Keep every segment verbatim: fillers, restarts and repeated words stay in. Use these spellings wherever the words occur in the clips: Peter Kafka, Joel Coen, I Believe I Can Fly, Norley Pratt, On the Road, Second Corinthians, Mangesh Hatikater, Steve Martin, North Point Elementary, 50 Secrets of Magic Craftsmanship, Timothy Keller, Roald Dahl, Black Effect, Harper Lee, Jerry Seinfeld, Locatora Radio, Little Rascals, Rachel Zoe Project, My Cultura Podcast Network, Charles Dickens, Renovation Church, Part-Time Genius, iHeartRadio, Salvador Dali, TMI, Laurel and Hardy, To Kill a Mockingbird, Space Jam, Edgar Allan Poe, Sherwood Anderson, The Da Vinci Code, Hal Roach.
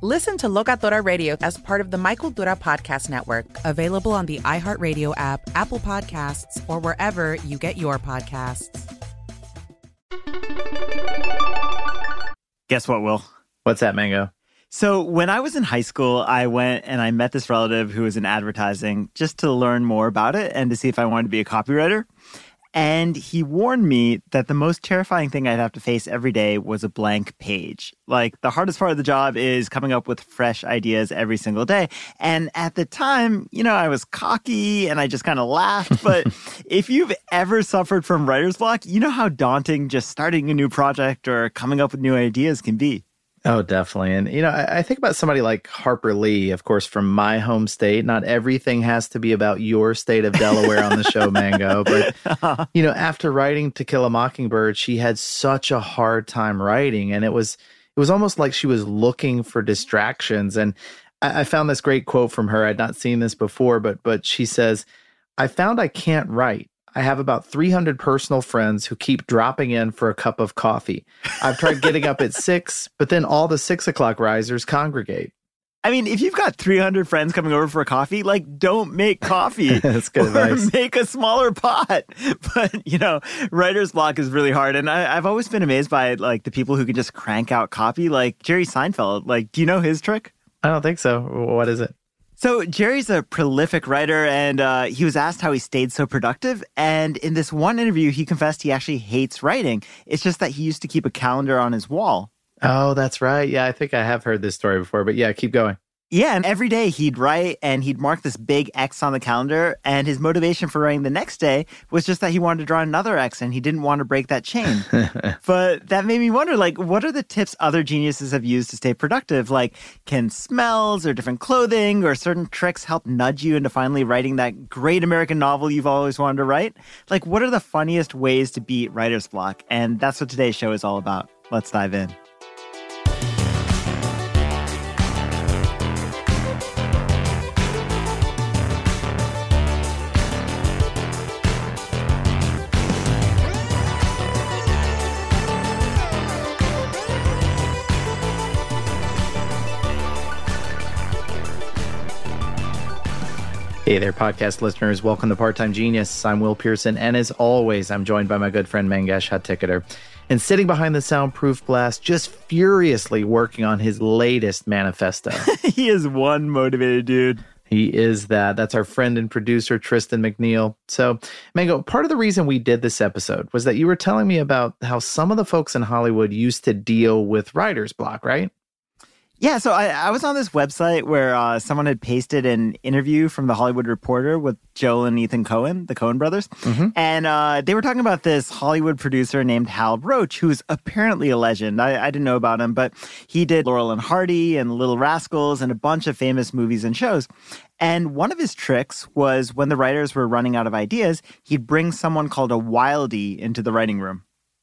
Listen to Locatora Radio as part of the My Cultura Podcast Network. Available on the iHeartRadio app, Apple Podcasts, or wherever you get your podcasts. Guess what, Will? What's that, Mango? So when I was in high school, I went and I met this relative who was in advertising just to learn more about it and to see if I wanted to be a copywriter. And he warned me that the most terrifying thing I'd have to face every day was a blank page. Like, the hardest part of the job is coming up with fresh ideas every single day. And at the time, you know, I was cocky and I just kind of laughed. But if you've ever suffered from writer's block, you know how daunting just starting a new project or coming up with new ideas can be. Oh, definitely. And, you know, I, I think about somebody like Harper Lee, of course, from my home state. Not everything has to be about your state of Delaware on the show, Mango. But, you know, after writing To Kill a Mockingbird, she had such a hard time writing. And it was it was almost like she was looking for distractions. And I, I found this great quote from her. I'd not seen this before, but but she says, "I found I can't write. I have about three hundred personal friends who keep dropping in for a cup of coffee. I've tried getting up at six, but then all the six o'clock risers congregate." I mean, if you've got three hundred friends coming over for a coffee, like, don't make coffee. That's good advice. Make a smaller pot. But, you know, writer's block is really hard. And I, I've always been amazed by, like, the people who can just crank out copy, like Jerry Seinfeld. Like, do you know his trick? I don't think so. What is it? So Jerry's a prolific writer, and uh, he was asked how he stayed so productive. And in this one interview, he confessed he actually hates writing. It's just that he used to keep a calendar on his wall. Oh, that's right. Yeah, I think I have heard this story before, but yeah, keep going. Yeah, and every day he'd write and he'd mark this big X on the calendar. And his motivation for writing the next day was just that he wanted to draw another X and he didn't want to break that chain. But that made me wonder, like, what are the tips other geniuses have used to stay productive? Like, can smells or different clothing or certain tricks help nudge you into finally writing that great American novel you've always wanted to write? Like, what are the funniest ways to beat writer's block? And that's what today's show is all about. Let's dive in. Hey there, podcast listeners. Welcome to Part-Time Genius. I'm Will Pearson, and as always, I'm joined by my good friend Mangesh Hatikater. And sitting behind the soundproof glass, just furiously working on his latest manifesto. He is one motivated dude. He is that. That's our friend and producer, Tristan McNeil. So, Mango, part of the reason we did this episode was that you were telling me about how some of the folks in Hollywood used to deal with writer's block, right? Yeah, so I, I was on this website where uh, someone had pasted an interview from The Hollywood Reporter with Joel and Ethan Coen, the Coen brothers. Mm-hmm. And uh, they were talking about this Hollywood producer named Hal Roach, who's apparently a legend. I, I didn't know about him, but he did Laurel and Hardy and Little Rascals and a bunch of famous movies and shows. And one of his tricks was when the writers were running out of ideas, he'd bring someone called a wildie into the writing room.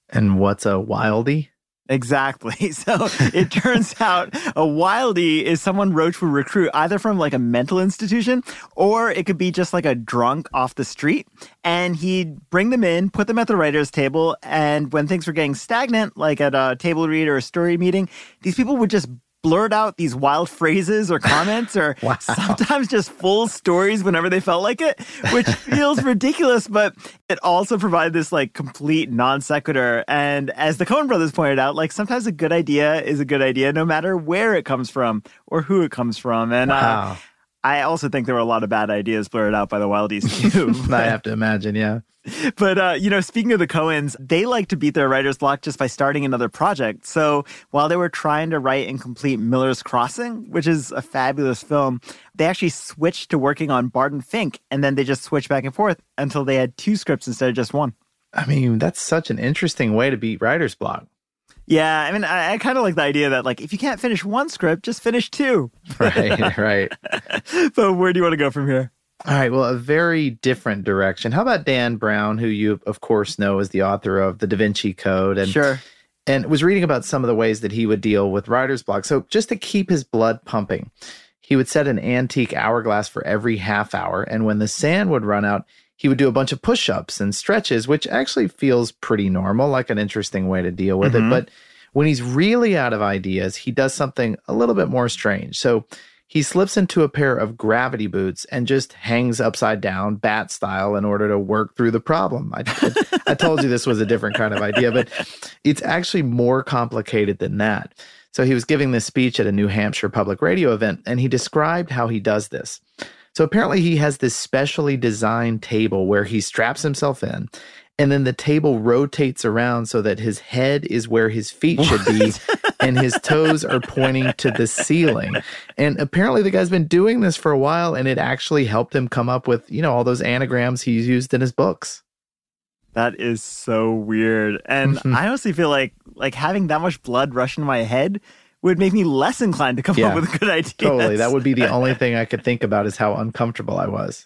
And what's a wildie? Exactly. So it turns out a wildie is someone Roach would recruit either from like a mental institution, or it could be just like a drunk off the street. And he'd bring them in, put them at the writer's table. And when things were getting stagnant, like at a table read or a story meeting, these people would just blurt out these wild phrases or comments or wow. sometimes just full stories whenever they felt like it, which feels ridiculous, but it also provided this like complete non sequitur. And as the Coen brothers pointed out, like sometimes a good idea is a good idea no matter where it comes from or who it comes from. And wow. uh, I also think there were a lot of bad ideas blurted out by the Wildies too. But, I have to imagine, yeah. But, uh, you know, speaking of the Coens, they like to beat their writer's block just by starting another project. So while they were trying to write and complete Miller's Crossing, which is a fabulous film, they actually switched to working on Bard and Fink, and then they just switched back and forth until they had two scripts instead of just one. I mean, that's such an interesting way to beat writer's block. Yeah, I mean, I, I kind of like the idea that, like, if you can't finish one script, just finish two. Right, right. But where do you want to go from here? All right, well, a very different direction. How about Dan Brown, who you, of course, know is the author of The Da Vinci Code? And, sure. And was reading about some of the ways that he would deal with writer's block. So just to keep his blood pumping, he would set an antique hourglass for every half hour. And when the sand would run out, he would do a bunch of push-ups and stretches, which actually feels pretty normal, like an interesting way to deal with mm-hmm. it. But when he's really out of ideas, he does something a little bit more strange. So he slips into a pair of gravity boots and just hangs upside down, bat style, in order to work through the problem. I, I, I told you this was a different kind of idea, but it's actually more complicated than that. So he was giving this speech at a New Hampshire public radio event, and he described how he does this. So apparently he has this specially designed table where he straps himself in, and then the table rotates around so that his head is where his feet what? should be, and his toes are pointing to the ceiling. And apparently the guy's been doing this for a while, and it actually helped him come up with, you know, all those anagrams he's used in his books. That is so weird. And mm-hmm. I honestly feel like like having that much blood rush in my head would make me less inclined to come yeah, up with a good idea. Totally. That would be the only thing I could think about is how uncomfortable I was.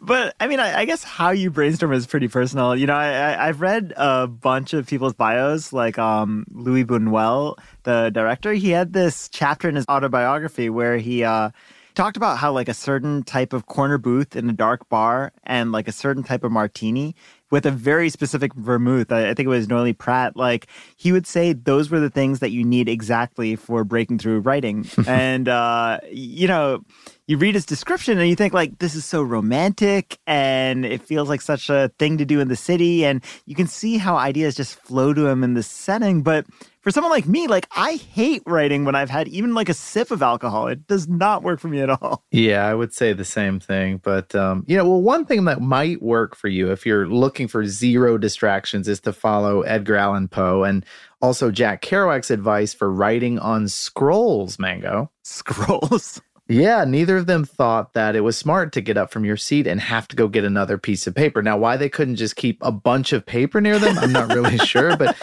But, I mean, I, I guess how you brainstorm is pretty personal. You know, I, I, I've read a bunch of people's bios, like um, Louis Buñuel, the director. He had this chapter in his autobiography where he uh, talked about how, like, a certain type of corner booth in a dark bar and, like, a certain type of martini with a very specific vermouth, I think it was Norley Pratt, like, he would say those were the things that you need exactly for breaking through writing. And, uh, you know, you read his description and you think, like, this is so romantic and it feels like such a thing to do in the city. And you can see how ideas just flow to him in this setting. But for someone like me, like, I hate writing when I've had even, like, a sip of alcohol. It does not work for me at all. Yeah, I would say the same thing. But, um, you know, well, one thing that might work for you if you're looking for zero distractions is to follow Edgar Allan Poe and also Jack Kerouac's advice for writing on scrolls, Mango. Scrolls? Yeah, neither of them thought that it was smart to get up from your seat and have to go get another piece of paper. Now, why they couldn't just keep a bunch of paper near them, I'm not really sure. But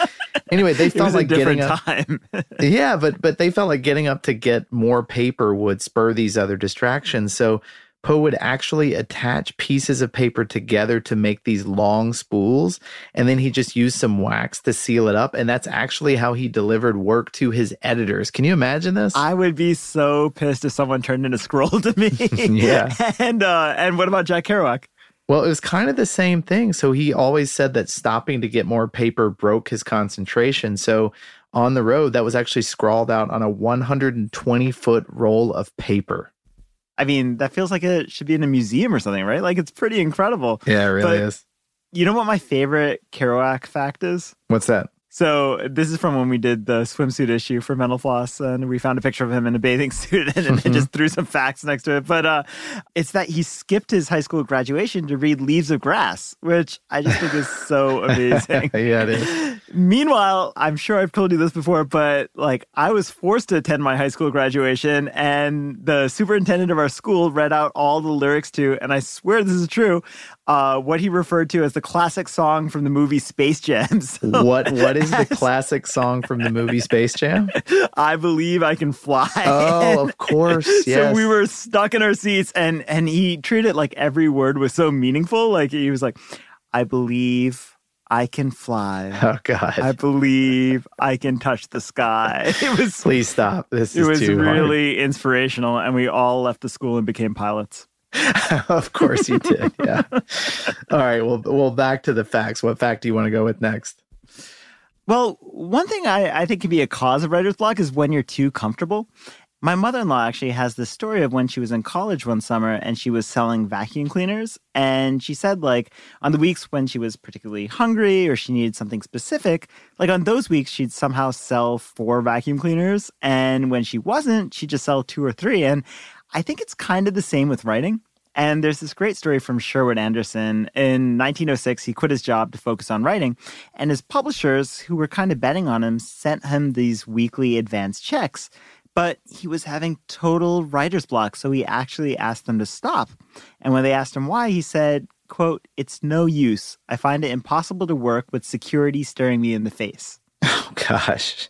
anyway, they felt like getting up. Time. yeah, but but they felt like getting up to get more paper would spur these other distractions. So Poe would actually attach pieces of paper together to make these long spools, and then he just used some wax to seal it up, and that's actually how he delivered work to his editors. Can you imagine this? I would be so pissed if someone turned in a scroll to me. yeah. And, uh, and what about Jack Kerouac? Well, it was kind of the same thing. So he always said that stopping to get more paper broke his concentration. So on the road, that was actually scrawled out on a one hundred twenty foot roll of paper. I mean, that feels like it should be in a museum or something, right? Like, it's pretty incredible. Yeah, it really but is. You know what my favorite Kerouac fact is? What's that? So this is from when we did the swimsuit issue for Mental Floss, and we found a picture of him in a bathing suit and, and mm-hmm. just threw some facts next to it. But uh, it's that he skipped his high school graduation to read Leaves of Grass, which I just think is so amazing. yeah, it is. Meanwhile, I'm sure I've told you this before, but like I was forced to attend my high school graduation, and the superintendent of our school read out all the lyrics to, and I swear this is true, uh, what he referred to as the classic song from the movie Space Jam. So, what What is the classic song from the movie Space Jam? I Believe I Can Fly. Oh, of course, yes. So we were stuck in our seats, and and he treated it like every word was so meaningful. Like, he was like, I believe I Can Fly. Oh, God. I Believe I Can Touch the Sky. It was Please stop. This is too hard. It was really inspirational, and we all left the school and became pilots. Of course you did, yeah. All right, well, well, back to the facts. What fact do you want to go with next? Well, one thing I, I think can be a cause of writer's block is when you're too comfortable. My mother-in-law actually has this story of when she was in college one summer and she was selling vacuum cleaners. And she said, like, on the weeks when she was particularly hungry or she needed something specific, like on those weeks, she'd somehow sell four vacuum cleaners. And when she wasn't, she'd just sell two or three. And I think it's kind of the same with writing. And there's this great story from Sherwood Anderson. In nineteen oh six, he quit his job to focus on writing. And his publishers, who were kind of betting on him, sent him these weekly advance checks. But he was having total writer's block, so he actually asked them to stop. And when they asked him why, he said, quote, "It's no use. I find it impossible to work with security staring me in the face." Oh, gosh.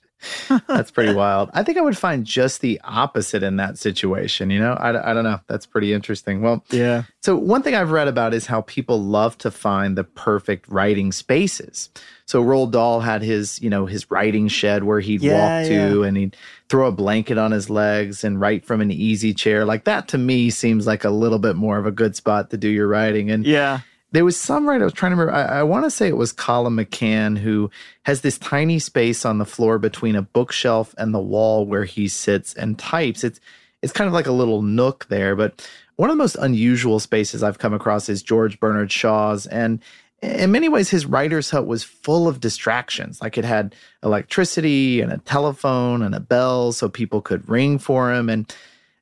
That's pretty wild. I think I would find just the opposite in that situation, you know? I, I don't know. That's pretty interesting. Well, yeah. So one thing I've read about is how people love to find the perfect writing spaces. So Roald Dahl had his, you know, his writing shed where he'd yeah, walk to yeah. and he'd throw a blanket on his legs and write from an easy chair. Like that to me seems like a little bit more of a good spot to do your writing. And yeah. There was some writer, I was trying to remember, I, I want to say it was Colin McCann, who has this tiny space on the floor between a bookshelf and the wall where he sits and types. It's it's kind of like a little nook there, but one of the most unusual spaces I've come across is George Bernard Shaw's. And in many ways, his writer's hut was full of distractions. Like it had electricity and a telephone and a bell so people could ring for him. And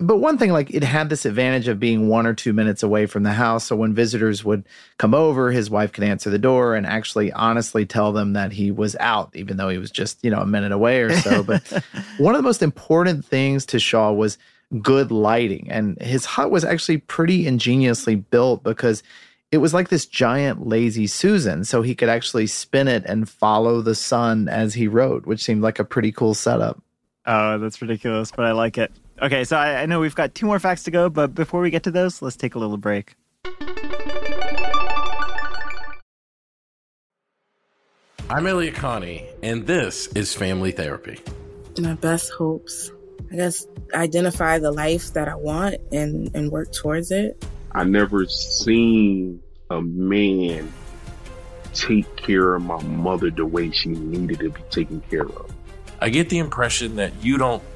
But one thing, like, it had this advantage of being one or two minutes away from the house. So when visitors would come over, his wife could answer the door and actually honestly tell them that he was out, even though he was just, you know, a minute away or so. But one of the most important things to Shaw was good lighting. And his hut was actually pretty ingeniously built because it was like this giant lazy Susan. So he could actually spin it and follow the sun as he wrote, which seemed like a pretty cool setup. Oh, that's ridiculous, but I like it. Okay, so I, I know we've got two more facts to go, but before we get to those, let's take a little break. I'm Elliot Connie, and this is Family Therapy. My best hopes, I guess, identify the life that I want and, and work towards it. I never seen a man take care of my mother the way she needed to be taken care of. I get the impression that you don't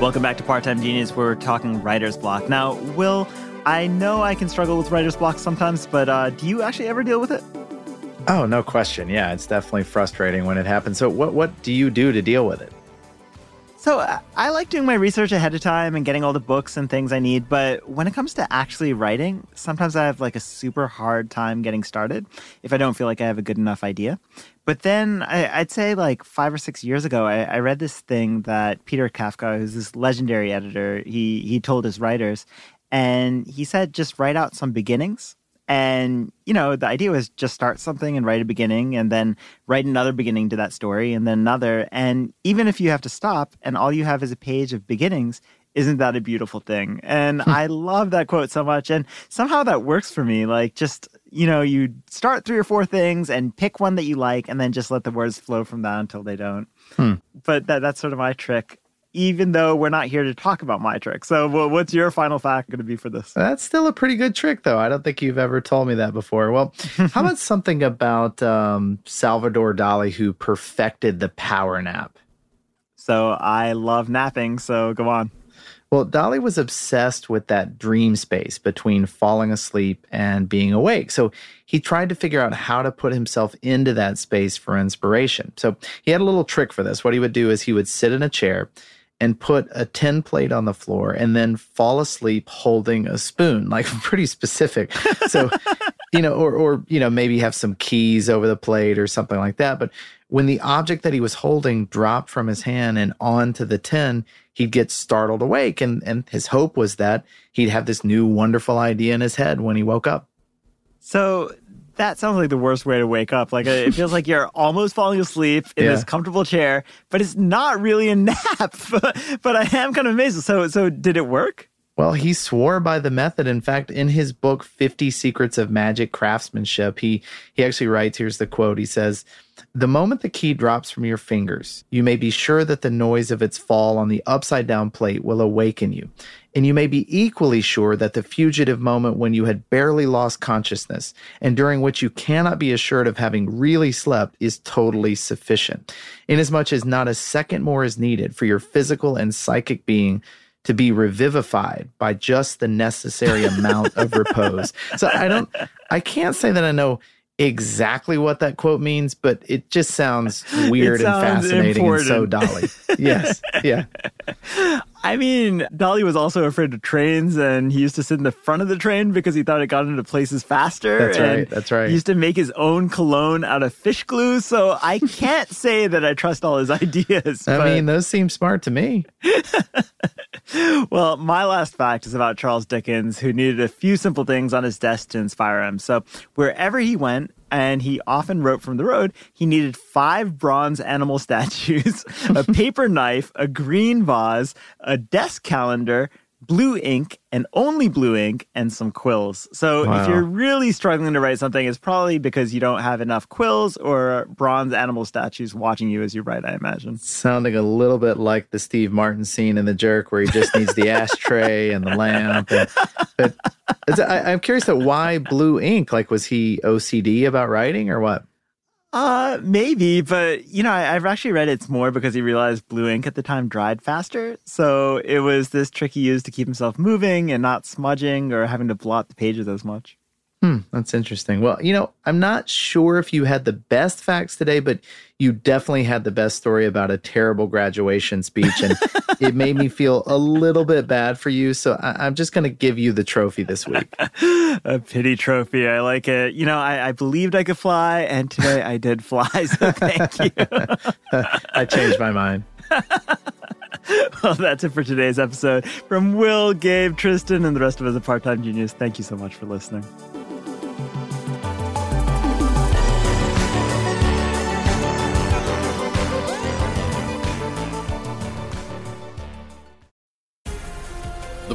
Welcome back to Part-Time Genius. We're talking writer's block. Now, Will, I know I can struggle with writer's block sometimes, but uh, do you actually ever deal with it? Oh, no question. Yeah, it's definitely frustrating when it happens. So what what do you do to deal with it? So uh, I like doing my research ahead of time and getting all the books and things I need. But when it comes to actually writing, sometimes I have like a super hard time getting started if I don't feel like I have a good enough idea. But then I, I'd say like five or six years ago, I, I read this thing that Peter Kafka, who's this legendary editor, he he told his writers. And he said, just write out some beginnings. And, you know, the idea was just start something and write a beginning and then write another beginning to that story and then another. And even if you have to stop and all you have is a page of beginnings, isn't that a beautiful thing? And I love that quote so much. And somehow that works for me. Like just, you know, you start three or four things and pick one that you like and then just let the words flow from that until they don't. Hmm. But that that's sort of my trick, even though we're not here to talk about my trick. So well, what's your final fact going to be for this? That's still a pretty good trick, though. I don't think you've ever told me that before. Well, how about something about um, Salvador Dali, who perfected the power nap? So I love napping, so go on. Well, Dali was obsessed with that dream space between falling asleep and being awake. So he tried to figure out how to put himself into that space for inspiration. So he had a little trick for this. What he would do is he would sit in a chair and put a tin plate on the floor and then fall asleep holding a spoon, like pretty specific. So, you know, or, or, you know, maybe have some keys over the plate or something like that. But when the object that he was holding dropped from his hand and onto the tin, he'd get startled awake. And, and his hope was that he'd have this new wonderful idea in his head when he woke up. So that sounds like the worst way to wake up. Like, it feels like you're almost falling asleep in yeah. this comfortable chair, but it's not really a nap. But I am kind of amazed. So, so did it work? Well, he swore by the method. In fact, in his book, fifty Secrets of Magic Craftsmanship, he, he actually writes, here's the quote, he says, "The moment the key drops from your fingers, you may be sure that the noise of its fall on the upside-down plate will awaken you. And you may be equally sure that the fugitive moment when you had barely lost consciousness and during which you cannot be assured of having really slept is totally sufficient, inasmuch as not a second more is needed for your physical and psychic being to be revivified by just the necessary amount of repose." So I don't, I can't say that I know exactly what that quote means, but it just sounds weird sounds and fascinating important. And so Dali. Yes. Yeah. I mean, Dali was also afraid of trains, and he used to sit in the front of the train because he thought it got into places faster. That's right. And that's right. He used to make his own cologne out of fish glue. So I can't say that I trust all his ideas. I but... mean, those seem smart to me. Well, my last fact is about Charles Dickens, who needed a few simple things on his desk to inspire him. So wherever he went, and he often wrote from the road, he needed five bronze animal statues, a paper knife, a green vase, a desk calendar, blue ink, and only blue ink, and some quills. So wow. If you're really struggling to write something, it's probably because you don't have enough quills or bronze animal statues watching you as you write, I imagine. Sounding a little bit like the Steve Martin scene in The Jerk, where he just needs the ashtray and the lamp. And, but I, I'm curious that why blue ink? Like, was he O C D about writing or what? Uh, maybe, but, you know, I, I've actually read it's more because he realized blue ink at the time dried faster. So it was this trick he used to keep himself moving and not smudging or having to blot the pages as much. Hmm, that's interesting. Well, you know, I'm not sure if you had the best facts today, but you definitely had the best story about a terrible graduation speech, and it made me feel a little bit bad for you. So I- I'm just going to give you the trophy this week. A pity trophy. I like it. You know, I, I believed I could fly, and today I did fly, so thank you. I changed my mind. Well, that's it for today's episode. From Will, Gabe, Tristan, and the rest of us at Part-Time Genius, thank you so much for listening. The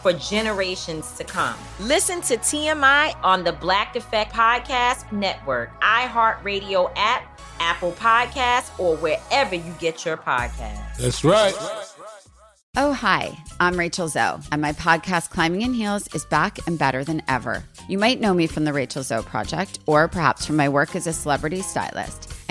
for generations to come. Listen to T M I on the Black Effect Podcast Network, iHeartRadio app, Apple Podcasts, or wherever you get your podcasts. That's right. Oh, hi, I'm Rachel Zoe, and my podcast, Climbing in Heels, is back and better than ever. You might know me from the Rachel Zoe Project, or perhaps from my work as a celebrity stylist.